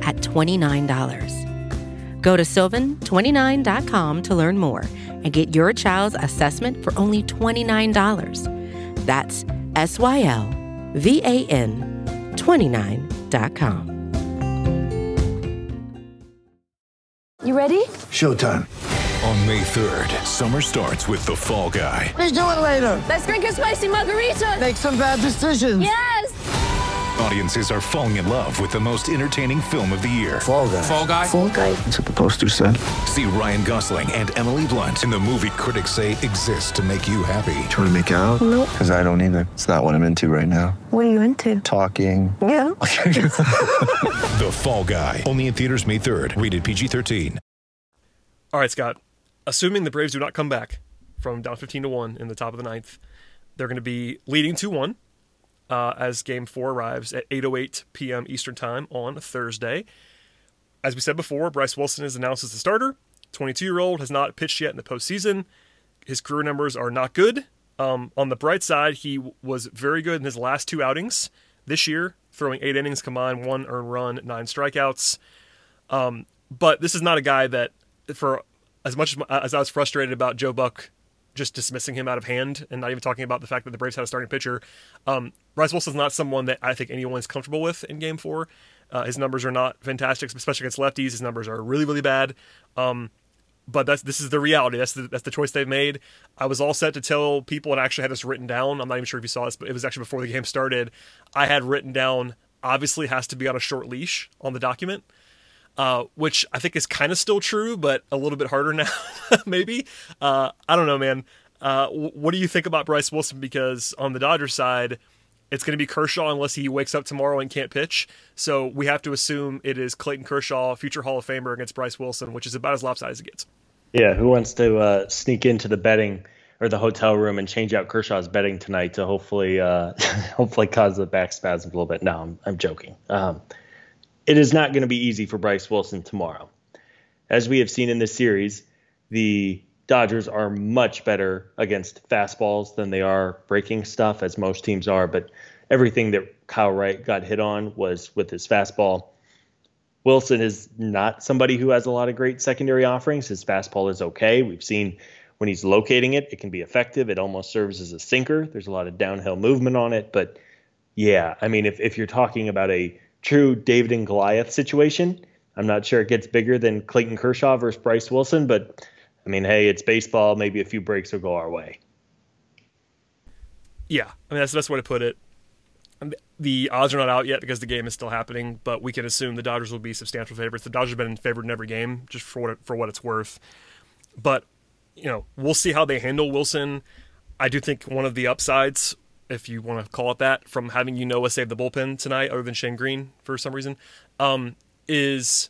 at twenty-nine dollars. Go to sylvan twenty-nine dot com to learn more and get your child's assessment for only twenty-nine dollars. That's S Y L V A N twenty-nine dot com. You ready? Showtime. On May third, summer starts with The Fall Guy. Let's do it later. Let's drink a spicy margarita. Make some bad decisions. Yes. Audiences are falling in love with the most entertaining film of the year. Fall Guy. Fall Guy. Fall Guy. That's what the poster said. See Ryan Gosling and Emily Blunt in the movie critics say exists to make you happy. Trying to make it out? Nope. Because I don't either. It's not what I'm into right now. What are you into? Talking. Yeah. The Fall Guy. Only in theaters May third. Rated P G thirteen. All right, Scott. Assuming the Braves do not come back from down fifteen to one in the top of the ninth, they're going to be leading two one. Uh, as Game four arrives at eight oh eight p.m. Eastern Time on Thursday. As we said before, Bryce Wilson is announced as the starter. twenty-two-year-old has not pitched yet in the postseason. His career numbers are not good. Um, on the bright side, he was very good in his last two outings this year, throwing eight innings combined, one earned run, nine strikeouts. Um, but this is not a guy that, for as much as I was frustrated about Joe Buck just dismissing him out of hand and not even talking about the fact that the Braves had a starting pitcher. Um, Bryce Wilson's not someone that I think anyone's comfortable with in Game four. Uh, his numbers are not fantastic, especially against lefties. His numbers are really, really bad. Um, but that's this is the reality. That's the, that's the choice they've made. I was all set to tell people, and I actually had this written down. I'm not even sure if you saw this, but it was actually before the game started. I had written down, obviously has to be on a short leash on the document. Uh, which I think is kind of still true, but a little bit harder now, maybe. Uh, I don't know, man. Uh, w- what do you think about Bryce Wilson? Because on the Dodgers side, it's going to be Kershaw unless he wakes up tomorrow and can't pitch. So we have to assume it is Clayton Kershaw, future Hall of Famer, against Bryce Wilson, which is about as lopsided as it gets. Yeah, who wants to uh, sneak into the betting or the hotel room and change out Kershaw's betting tonight to hopefully uh, hopefully cause the back spasms a little bit? No, I'm, I'm joking. Um It is not going to be easy for Bryce Wilson tomorrow. As we have seen in this series, the Dodgers are much better against fastballs than they are breaking stuff, as most teams are. But everything that Kyle Wright got hit on was with his fastball. Wilson is not somebody who has a lot of great secondary offerings. His fastball is okay. We've seen when he's locating it, it can be effective. It almost serves as a sinker. There's a lot of downhill movement on it. But, yeah, I mean, if, if you're talking about a true David and Goliath situation, I'm not sure it gets bigger than Clayton Kershaw versus Bryce Wilson. But, I mean, hey, it's baseball. Maybe a few breaks will go our way. Yeah, I mean, that's the best way to put it. The odds are not out yet because the game is still happening, but we can assume the Dodgers will be substantial favorites. The Dodgers have been favored in every game, just for what, for what it's worth. But, you know, we'll see how they handle Wilson. I do think one of the upsides, if you want to call it that, from having Ynoa save the bullpen tonight, other than Shane Green for some reason, um, is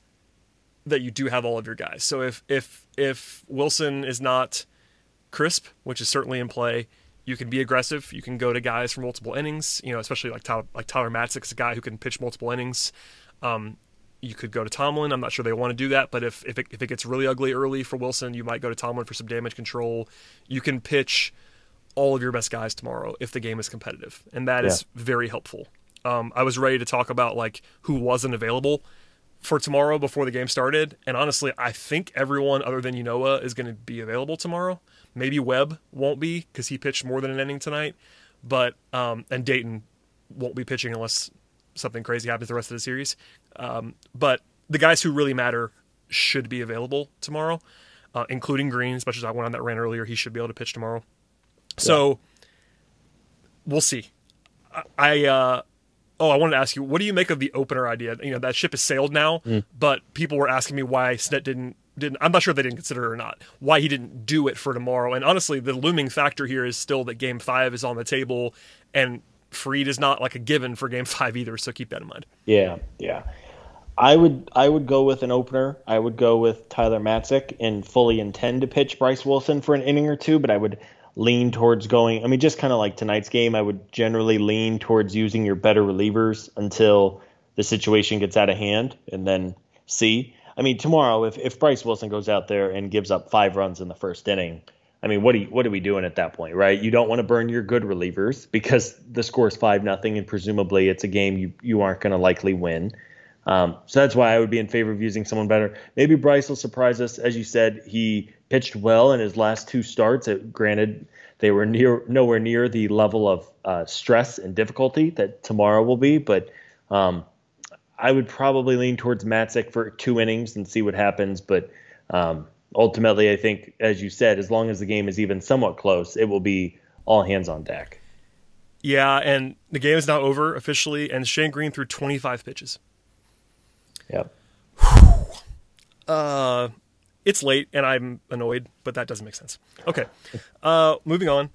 that you do have all of your guys. So if if if Wilson is not crisp, which is certainly in play, you can be aggressive. You can go to guys for multiple innings, you know, especially like Tyler, like Tyler Matzek's a guy who can pitch multiple innings. Um, you could go to Tomlin. I'm not sure they want to do that, but if if it, if it gets really ugly early for Wilson, you might go to Tomlin for some damage control. You can pitch all of your best guys tomorrow if the game is competitive, and that yeah. is very helpful. Um, I was ready to talk about like who wasn't available for tomorrow before the game started, and honestly, I think everyone other than Ynoa is going to be available tomorrow. Maybe Webb won't be because he pitched more than an inning tonight, but um, and Dayton won't be pitching unless something crazy happens the rest of the series. Um, but the guys who really matter should be available tomorrow, uh, including Green. As much as I went on that rant earlier, he should be able to pitch tomorrow. Yeah. So we'll see. I, I uh, oh, I wanted to ask you, what do you make of the opener idea? You know, that ship has sailed now, mm. but people were asking me why Snett didn't. Didn't I'm not sure if they didn't consider it or not, why he didn't do it for tomorrow. And honestly, the looming factor here is still that game five is on the table, and Fried is not like a given for game five either, so keep that in mind. Yeah, yeah. I would I would go with an opener. I would go with Tyler Matzek and fully intend to pitch Bryce Wilson for an inning or two, but I would lean towards going, I mean, just kind of like tonight's game, I would generally lean towards using your better relievers until the situation gets out of hand, and then see. I mean, tomorrow, if, if Bryce Wilson goes out there and gives up five runs in the first inning, I mean, what are, you, what are we doing at that point, right? You don't want to burn your good relievers because the score is five nothing, and presumably it's a game you, you aren't going to likely win. Um, so that's why I would be in favor of using someone better. Maybe Bryce will surprise us. As you said, he pitched well in his last two starts. It, granted, they were near nowhere near the level of uh, stress and difficulty that tomorrow will be, but um, – I would probably lean towards Matzek for two innings and see what happens. But um, ultimately, I think, as you said, as long as the game is even somewhat close, it will be all hands on deck. Yeah, and the game is now over officially, and Shane Green threw twenty-five pitches. Yep. Uh, it's late, and I'm annoyed, but that doesn't make sense. Okay, uh, moving on.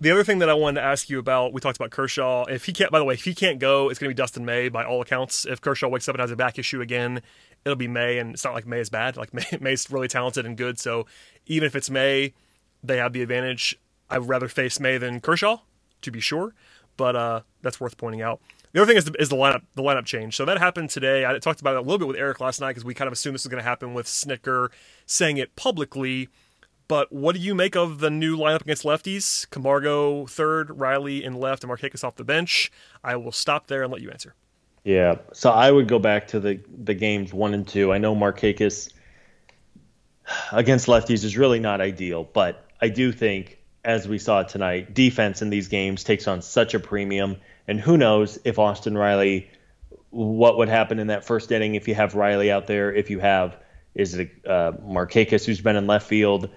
The other thing that I wanted to ask you about, we talked about Kershaw. If he can't, by the way, if he can't go, it's going to be Dustin May by all accounts. If Kershaw wakes up and has a back issue again, it'll be May, and it's not like May is bad. Like May, May's really talented and good. So even if it's May, they have the advantage. I'd rather face May than Kershaw, to be sure, but uh, that's worth pointing out. The other thing is the, is the lineup the lineup change. So that happened today. I talked about it a little bit with Eric last night because we kind of assumed this was going to happen with Snicker saying it publicly. But what do you make of the new lineup against lefties? Camargo third, Riley in left, and Markakis off the bench. I will stop there and let you answer. Yeah, so I would go back to the, the games one and two. I know Markakis against lefties is really not ideal, but I do think, as we saw tonight, defense in these games takes on such a premium. And who knows if Austin Riley, what would happen in that first inning if you have Riley out there, if you have is it uh, Markakis who's been in left field.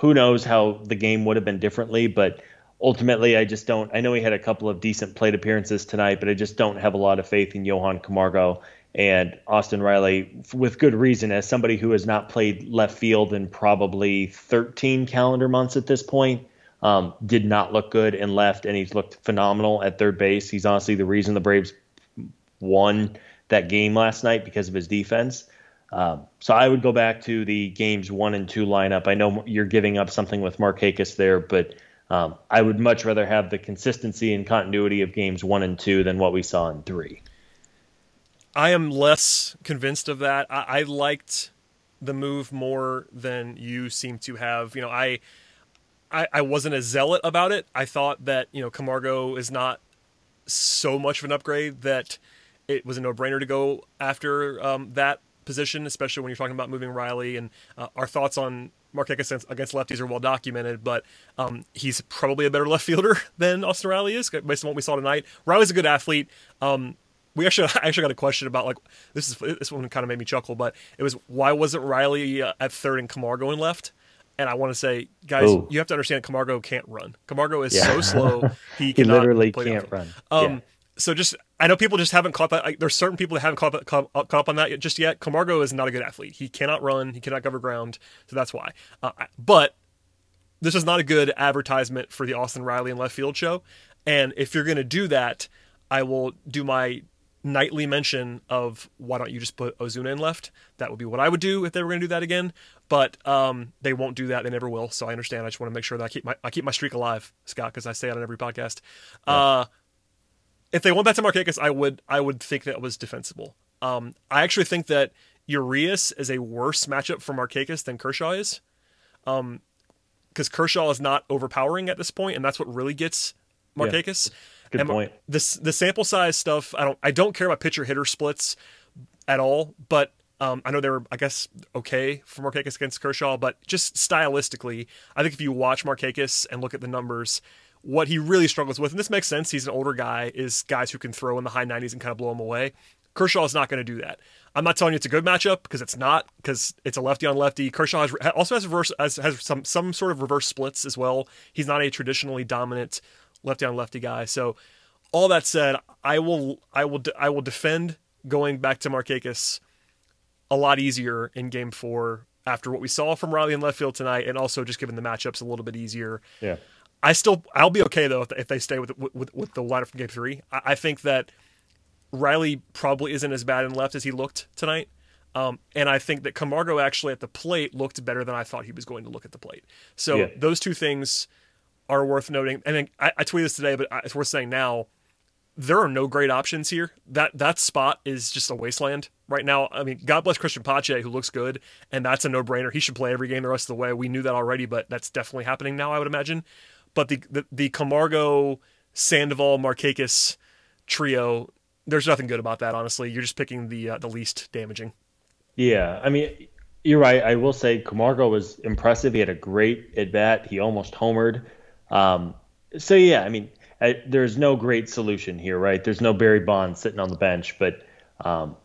Who knows how the game would have been differently, but ultimately I just don't. I know he had a couple of decent plate appearances tonight, but I just don't have a lot of faith in Johan Camargo and Austin Riley, with good reason, as somebody who has not played left field in probably thirteen calendar months at this point. Um, did not look good in left, and he's looked phenomenal at third base. He's honestly the reason the Braves won that game last night because of his defense. Um, so I would go back to the games one and two lineup. I know you're giving up something with Markakis there, but um, I would much rather have the consistency and continuity of games one and two than what we saw in three. I am less convinced of that. I, I liked the move more than you seem to have. You know, I, I I wasn't a zealot about it. I thought that, you know, Camargo is not so much of an upgrade that it was a no-brainer to go after um, that position, especially when you're talking about moving Riley, and uh, our thoughts on Markakis against lefties are well documented, but um, he's probably a better left fielder than Austin Riley is, based on what we saw tonight. Riley's a good athlete. Um, we actually I actually got a question about, like, this is this one kind of made me chuckle, but it was, why wasn't Riley uh, at third and Camargo in left? And I want to say, guys, Ooh. you have to understand Camargo can't run. Camargo is yeah. so slow. He, he literally can't run. Um, yeah. So just, I know people just haven't caught that. Like, there's certain people that haven't caught, caught, caught up on that just yet. Camargo is not a good athlete. He cannot run. He cannot cover ground. So that's why. Uh, but this is not a good advertisement for the Austin Riley and left field show. And if you're going to do that, I will do my nightly mention of, why don't you just put Ozuna in left? That would be what I would do if they were going to do that again. But um, they won't do that. They never will. So I understand. I just want to make sure that I keep my I keep my streak alive, Scott, because I say it on every podcast. Yeah. Uh, if they went back to Markakis, I would I would think that was defensible. Um, I actually think that Urias is a worse matchup for Markakis than Kershaw is, because um, Kershaw is not overpowering at this point, and that's what really gets Markakis. Yeah. Good and point. This the sample size stuff. I don't I don't care about pitcher hitter splits at all, but. Um, I know they were, I guess, okay for Markakis against Kershaw, but just stylistically, I think if you watch Markakis and look at the numbers, what he really struggles with, and this makes sense, he's an older guy, is guys who can throw in the high nineties and kind of blow him away. Kershaw is not going to do that. I'm not telling you it's a good matchup, because it's not, because it's a lefty on lefty. Kershaw has, also has reverse has, has some some sort of reverse splits as well. He's not a traditionally dominant lefty on lefty guy. So, all that said, I will I will I will defend going back to Markakis a lot easier in game four after what we saw from Riley in left field tonight, and also just given the matchups a little bit easier. Yeah, I still I'll be okay though if, if they stay with, with with the lineup from game three. I, I think that Riley probably isn't as bad in left as he looked tonight, um, and I think that Camargo actually at the plate looked better than I thought he was going to look at the plate. So yeah. those two things are worth noting. And then I, I tweeted this today, but it's worth saying now. There are no great options here. That that spot is just a wasteland right now. I mean, God bless Christian Pache, who looks good, and that's a no-brainer. He should play every game the rest of the way. We knew that already, but that's definitely happening now, I would imagine. But the the, the Camargo, Sandoval, Markakis trio, there's nothing good about that, honestly. You're just picking the uh, the least damaging. Yeah, I mean, you're right. I will say Camargo was impressive. He had a great at-bat. He almost homered. Um, so, yeah, I mean, I, there's no great solution here, right? There's no Barry Bonds sitting on the bench, but um,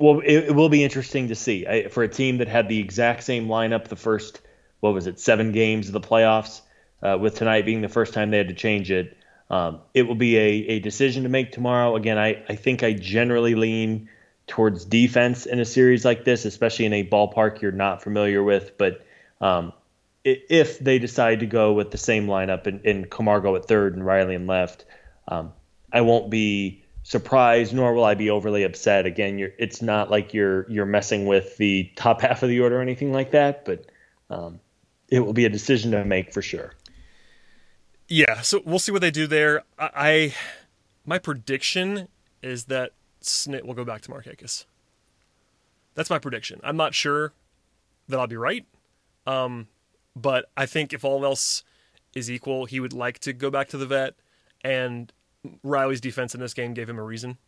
well, it, it will be interesting to see. I, for a team that had the exact same lineup the first, what was it, seven games of the playoffs, uh, with tonight being the first time they had to change it, um, it will be a, a decision to make tomorrow. Again, I, I think I generally lean towards defense in a series like this, especially in a ballpark you're not familiar with, but um if they decide to go with the same lineup and, and Camargo at third and Riley in left, um, I won't be surprised, nor will I be overly upset. Again, you're, it's not like you're you're messing with the top half of the order or anything like that, but um, it will be a decision to make for sure. Yeah, so we'll see what they do there. I, I my prediction is that Snit will go back to Markakis. That's my prediction. I'm not sure that I'll be right. Um, But I think if all else is equal, he would like to go back to the vet, and Riley's defense in this game gave him a reason.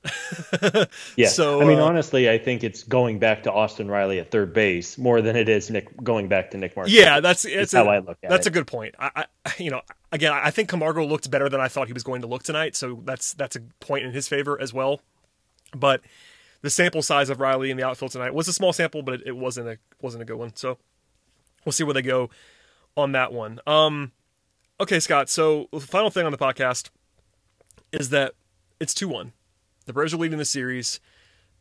yeah. So I mean, uh, honestly, I think it's going back to Austin Riley at third base more than it is Nick going back to Nick Markakis. Yeah, that's it's a, how I look at that's it. a good point. I, I, you know, again, I think Camargo looked better than I thought he was going to look tonight, so that's that's a point in his favor as well. But the sample size of Riley in the outfield tonight was a small sample, but it, it wasn't a wasn't a good one. So we'll see where they go on that one. Um, okay, Scott, so the final thing on the podcast is that it's two one. The Braves are leading the series.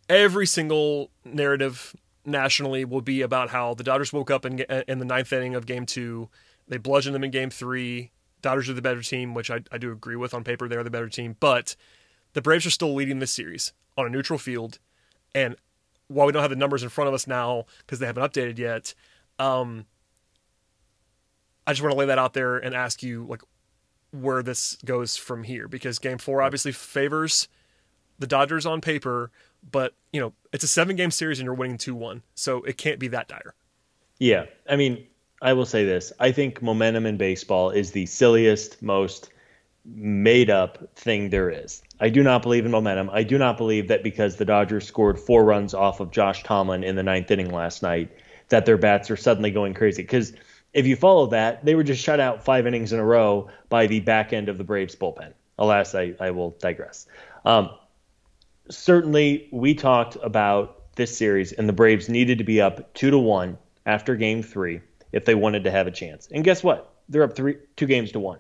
Every single narrative nationally will be about how the Dodgers woke up in, in the ninth inning of game two. They bludgeoned them in game three. Dodgers are the better team, which I, I do agree with on paper. They are the better team. But the Braves are still leading this series on a neutral field. And while we don't have the numbers in front of us now because they haven't updated yet, um, I just want to lay that out there and ask you, like, where this goes from here, because game four obviously favors the Dodgers on paper, but you know, it's a seven game series and you're winning two one. So it can't be that dire. Yeah. I mean, I will say this. I think momentum in baseball is the silliest, most made up thing there is. I do not believe in momentum. I do not believe that because the Dodgers scored four runs off of Josh Tomlin in the ninth inning last night, that their bats are suddenly going crazy. Because if you follow that, they were just shut out five innings in a row by the back end of the Braves bullpen. Alas, I, I will digress. Um, certainly, we talked about this series, and the Braves needed to be up two to one after game three if they wanted to have a chance. And guess what? They're up three, two games to one.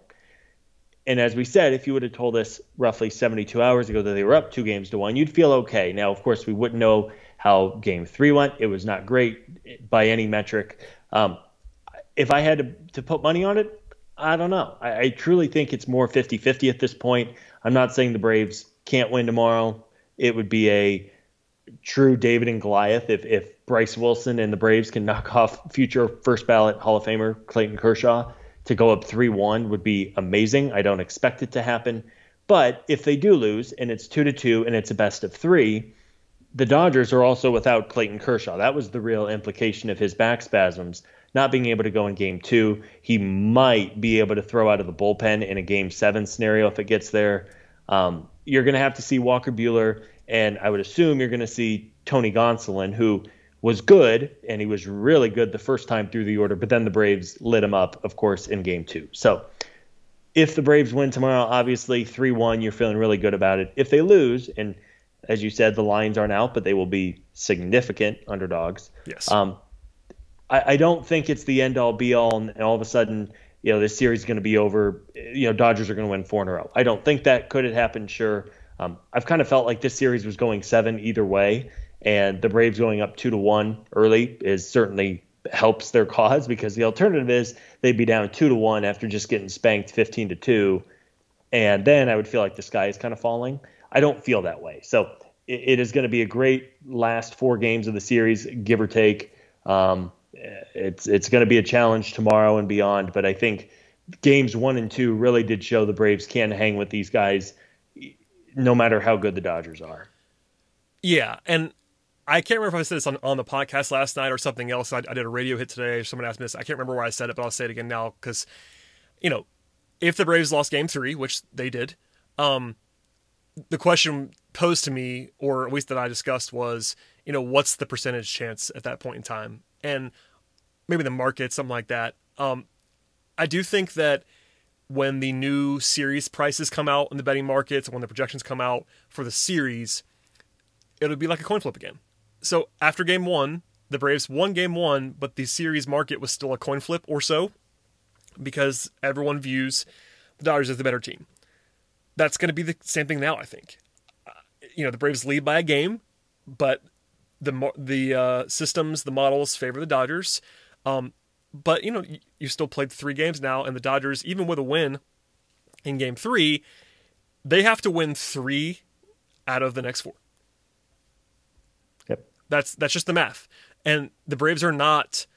And as we said, if you would have told us roughly seventy-two hours ago that they were up two games to one, you'd feel okay. Now, of course, we wouldn't know how game three went. It was not great by any metric. Um, if I had to, to put money on it, I don't know. I, I truly think it's more fifty-fifty at this point. I'm not saying the Braves can't win tomorrow. It would be a true David and Goliath if, if Bryce Wilson and the Braves can knock off future first ballot Hall of Famer Clayton Kershaw. To go up three one would be amazing. I don't expect it to happen. But if they do lose and it's two to two and it's a best of three, the Dodgers are also without Clayton Kershaw. That was the real implication of his back spasms, not being able to go in game two. He might be able to throw out of the bullpen in a game seven scenario if it gets there. Um, you're going to have to see Walker Buehler, and I would assume you're going to see Tony Gonsolin, who was good, and he was really good the first time through the order, but then the Braves lit him up, of course, in game two. So if the Braves win tomorrow, obviously three one, you're feeling really good about it. If they lose, and as you said, the lines aren't out, but they will be significant underdogs. Yes. Um, I, I don't think it's the end-all, be-all, and, and all of a sudden, you know, this series is going to be over. You know, Dodgers are going to win four in a row. I don't think that. Could it happen? Sure. Um, I've kind of felt like this series was going seven either way. And the Braves going up two to one early is certainly helps their cause, because the alternative is they'd be down two to one after just getting spanked fifteen to two, and then I would feel like the sky is kind of falling. I don't feel that way, so it, it is going to be a great last four games of the series, give or take. Um, it's it's going to be a challenge tomorrow and beyond, but I think games one and two really did show the Braves can hang with these guys, no matter how good the Dodgers are. Yeah, and I can't remember if I said this on, on the podcast last night or something else. I, I did a radio hit today. Someone asked me this. I can't remember where I said it, but I'll say it again now. Because, you know, if the Braves lost game three, which they did, um, the question posed to me, or at least that I discussed, was, you know, what's the percentage chance at that point in time? And maybe the market, something like that. Um, I do think that when the new series prices come out in the betting markets, when the projections come out for the series, it'll be like a coin flip again. So after game one, the Braves won game one, but the series market was still a coin flip or so, because everyone views the Dodgers as the better team. That's going to be the same thing now, I think. Uh, you know, the Braves lead by a game, but the the uh, systems, the models favor the Dodgers. Um, but, you know, you, you still played three games now, and the Dodgers, even with a win in game three, they have to win three out of the next four. That's that's just the math. And the Braves are not,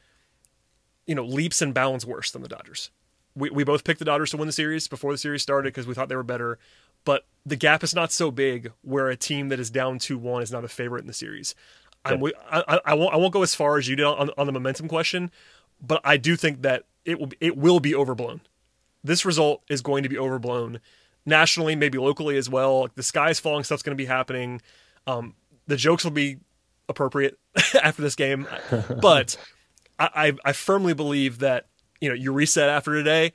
you know, leaps and bounds worse than the Dodgers. We we both picked the Dodgers to win the series before the series started because we thought they were better. But the gap is not so big where a team that is down two one is not a favorite in the series. Yeah. I'm, I, I, won't, I won't go as far as you did on, on the momentum question, but I do think that it will, it will be overblown. This result is going to be overblown nationally, maybe locally as well. Like, the sky is falling stuff's going to be happening. Um, the jokes will be appropriate after this game, but I, I I firmly believe that, you know, you reset after today.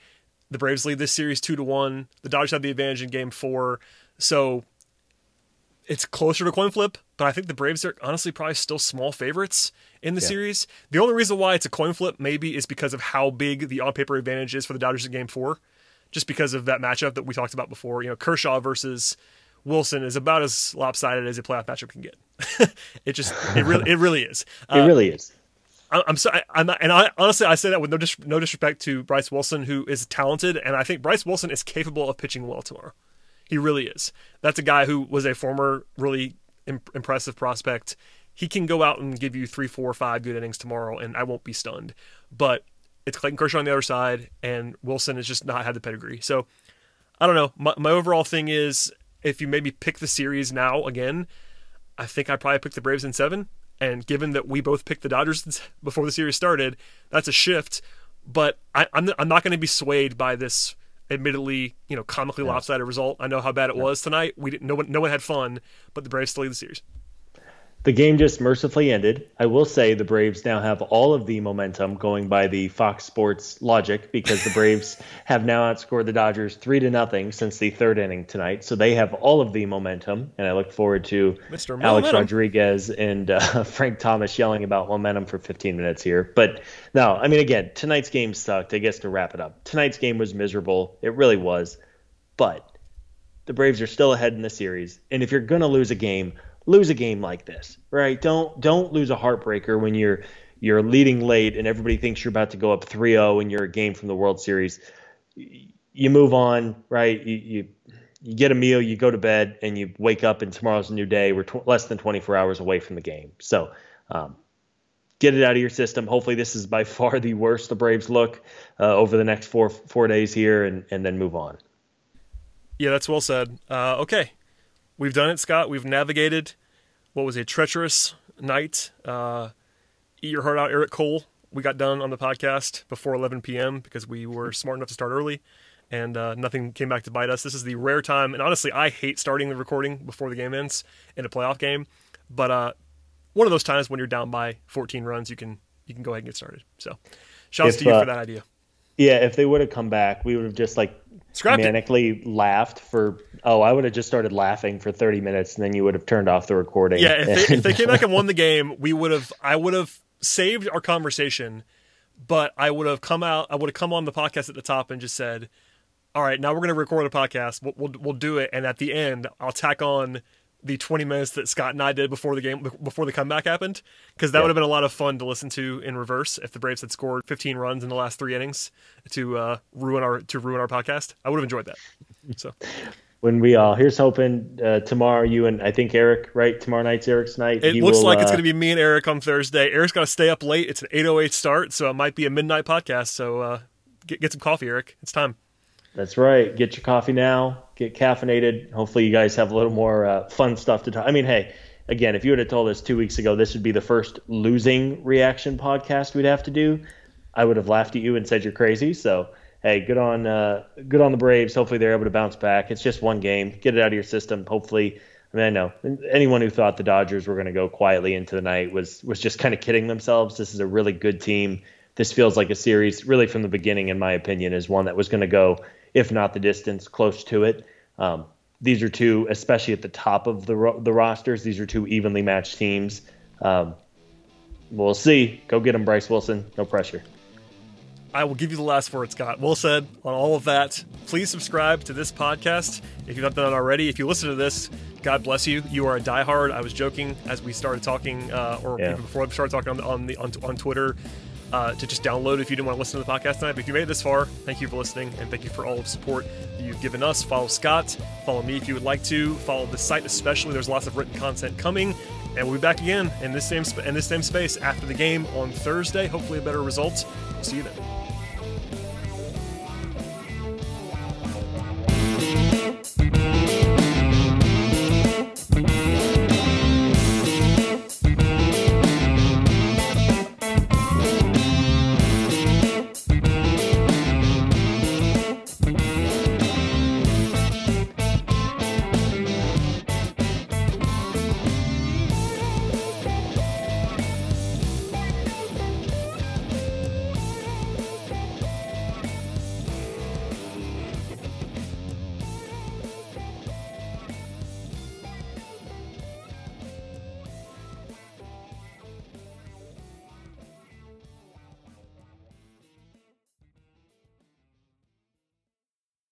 The Braves lead this series two to one. The Dodgers have the advantage in game four, so it's closer to a coin flip. But I think the Braves are honestly probably still small favorites in the yeah. series. The only reason why it's a coin flip maybe is because of how big the on paper advantage is for the Dodgers in game four, just because of that matchup that we talked about before. You know, Kershaw versus Wilson is about as lopsided as a playoff matchup can get. it just, it really, it really is. Uh, it really is. I, I'm sorry. I'm not, and I honestly, I say that with no, dis- no disrespect to Bryce Wilson, who is talented. And I think Bryce Wilson is capable of pitching well tomorrow. He really is. That's a guy who was a former really im- impressive prospect. He can go out and give you three, four, five good innings tomorrow, and I won't be stunned, but it's Clayton Kershaw on the other side. And Wilson has just not had the pedigree. So I don't know. My, my overall thing is, if you maybe pick the series now again, I think I probably picked the Braves in seven. And given that we both picked the Dodgers before the series started, that's a shift. But I, I'm I'm not going to be swayed by this, admittedly, you know, comically yeah. lopsided result. I know how bad it yeah. was tonight. We didn't. No one no one had fun, but the Braves still lead the series. The game just mercifully ended. I will say the Braves now have all of the momentum going by the Fox Sports logic, because the Braves have now outscored the Dodgers three to nothing since the third inning tonight. So they have all of the momentum, and I look forward to Mister Alex Rodriguez and uh, Frank Thomas yelling about momentum for fifteen minutes here. But no, I mean, again, tonight's game sucked. I guess to wrap it up, tonight's game was miserable. It really was. But the Braves are still ahead in the series, and if you're going to lose a game, lose a game like this, right? Don't don't lose a heartbreaker when you're you're leading late and everybody thinks you're about to go up three oh and you're a game from the World Series. You move on, right? You you, you get a meal, you go to bed, and you wake up, and tomorrow's a new day. We're tw- less than twenty-four hours away from the game. So um, get it out of your system. Hopefully this is by far the worst the Braves look uh, over the next four four days here, and, and then move on. Yeah, that's well said. Uh, okay. We've done it, Scott. We've navigated what was a treacherous night. Uh, eat your heart out, Eric Cole. We got done on the podcast before eleven p.m. because we were smart enough to start early, and uh, nothing came back to bite us. This is the rare time, and honestly, I hate starting the recording before the game ends in a playoff game. But uh, one of those times when you're down by fourteen runs, you can you can go ahead and get started. So, shouts if, to you uh, for that idea. Yeah, if they would have come back, we would have just like Scrapped manically it. laughed for oh I would have just started laughing for thirty minutes, and then you would have turned off the recording. Yeah, if they, if they came back and won the game, we would have I would have saved our conversation, but I would have come out I would have come on the podcast at the top and just said, all right, now we're going to record a podcast, we'll, we'll we'll do it, and at the end I'll tack on the twenty minutes that Scott and I did before the game, before the comeback happened, because that yeah. would have been a lot of fun to listen to in reverse. If the Braves had scored fifteen runs in the last three innings to uh, ruin our to ruin our podcast, I would have enjoyed that. So, when we all here's hoping uh, tomorrow, you and I think Eric, right? Tomorrow night's Eric's night. It he looks will, like uh, it's going to be me and Eric on Thursday. Eric's got to stay up late. It's an eight oh eight start, so it might be a midnight podcast. So uh, get get some coffee, Eric. It's time. That's right. Get your coffee now. Get caffeinated. Hopefully you guys have a little more uh, fun stuff to talk. I mean, hey, again, if you would have told us two weeks ago this would be the first losing reaction podcast we'd have to do, I would have laughed at you and said you're crazy. So, hey, good on uh, good on the Braves. Hopefully they're able to bounce back. It's just one game. Get it out of your system. Hopefully, I mean, I know anyone who thought the Dodgers were going to go quietly into the night was was just kind of kidding themselves. This is a really good team. This feels like a series, really from the beginning, in my opinion, is one that was going to go, if not the distance, close to it. Um, these are two, especially at the top of the ro- the rosters, these are two evenly matched teams. Um, we'll see. Go get them, Bryce Wilson. No pressure. I will give you the last word, Scott. Well said on all of that. Please subscribe to this podcast if you've not done it already. If you listen to this, God bless you. You are a diehard. I was joking as we started talking, uh, or yeah. even before we started talking on the, on, the, on, on Twitter, Uh, to just download if you didn't want to listen to the podcast tonight. But if you made it this far, thank you for listening, and thank you for all of the support that you've given us. Follow Scott, follow me if you would like to, follow the site especially. There's lots of written content coming, and we'll be back again in this same sp- in this same space after the game on Thursday. Hopefully a better result. See you then.